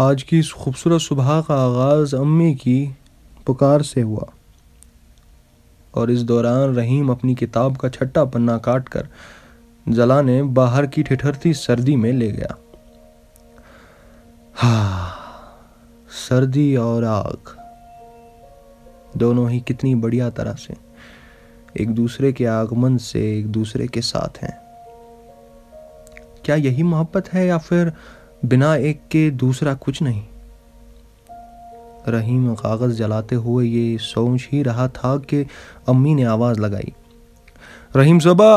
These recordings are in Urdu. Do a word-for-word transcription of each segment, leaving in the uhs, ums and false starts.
آج کی اس خوبصورت صبح کا آغاز امی کی پکار سے ہوا، اور اس دوران رحیم اپنی کتاب کا چھٹا پنا کاٹ کر جلانے باہر کی ٹھٹھرتی سردی میں لے گیا۔ ہاں، سردی اور آگ دونوں ہی کتنی بڑھیا طرح سے ایک دوسرے کے آگمن سے ایک دوسرے کے ساتھ ہیں۔ کیا یہی محبت ہے، یا پھر بنا ایک کے دوسرا کچھ نہیں؟ رحیم کاغذ جلاتے ہوئے یہ سوچ ہی رہا تھا کہ امی نے آواز لگائی، رحیم صبا،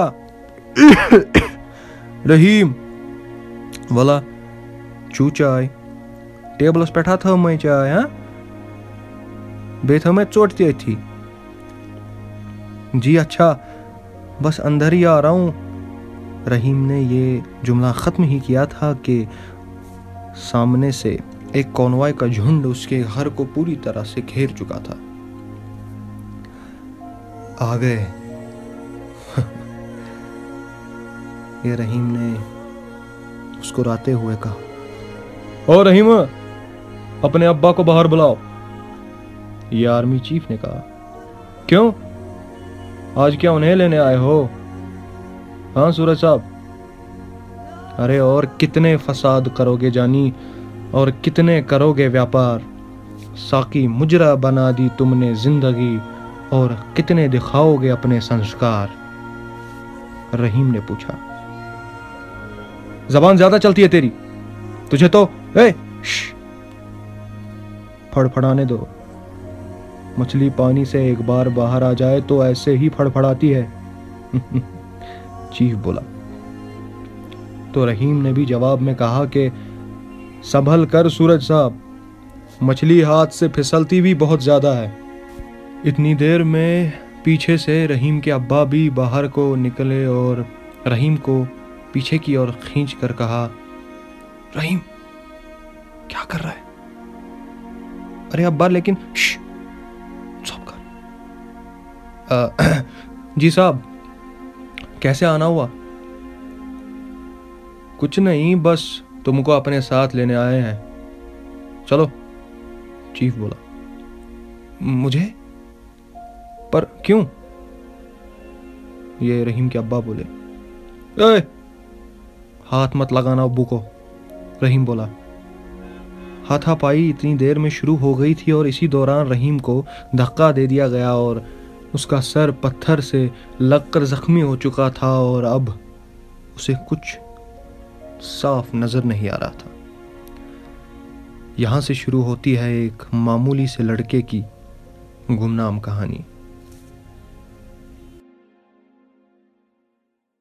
رحیم والا چو چائے ٹیبلس پیٹھا تھا میں چائے ہاں بے تھا میں چوٹتی تھی۔ جی اچھا، بس اندر ہی آ رہا ہوں۔ رحیم نے یہ جملہ ختم ہی کیا تھا کہ سامنے سے ایک کانوائے کا جھنڈ اس کے گھر کو پوری طرح سے گھیر چکا تھا۔ آ گئے، یہ رحیم نے مسکراتے ہوئے کہا۔ او رحیم، اپنے ابا کو باہر بلاؤ، یہ آرمی چیف نے کہا۔ کیوں، آج کیا انہیں لینے آئے ہو؟ ہاں سورج صاحب۔ ارے اور کتنے فساد کرو گے جانی، اور کتنے کرو گے ویاپار، ساقی مجرا بنا دی تم نے زندگی، اور کتنے دکھاؤ گے اپنے سنسکار؟ رحیم نے پوچھا۔ زبان زیادہ چلتی ہے تیری، تجھے تو اے پھڑ پھڑانے دو، مچھلی پانی سے ایک بار باہر آ جائے تو ایسے ہی پھڑ پھڑاتی ہے، چیف بولا۔ تو رحیم نے بھی جواب میں کہا کہ سنبھل کر سورج صاحب، مچھلی ہاتھ سے پھسلتی بھی بہت زیادہ ہے۔ اتنی دیر میں پیچھے سے رحیم کے ابا بھی باہر کو نکلے اور رحیم کو پیچھے کی اور کھینچ کر کہا، رحیم کیا کر رہا ہے؟ ارے ابا لیکن سب کر۔ جی صاحب، کیسے آنا ہوا؟ کچھ نہیں، بس تم کو اپنے ساتھ لینے آئے ہیں، چلو، چیف بولا۔ مجھے؟ پر کیوں؟ یہ رحیم کے ابا بولے۔ اے ہاتھ مت لگانا ابو کو، رحیم بولا۔ ہاتھا پائی اتنی دیر میں شروع ہو گئی تھی، اور اسی دوران رحیم کو دھکا دے دیا گیا، اور اس کا سر پتھر سے لگ کر زخمی ہو چکا تھا، اور اب اسے کچھ صاف نظر نہیں آ رہا تھا۔ یہاں سے شروع ہوتی ہے ایک معمولی سے لڑکے کی گمنام کہانی۔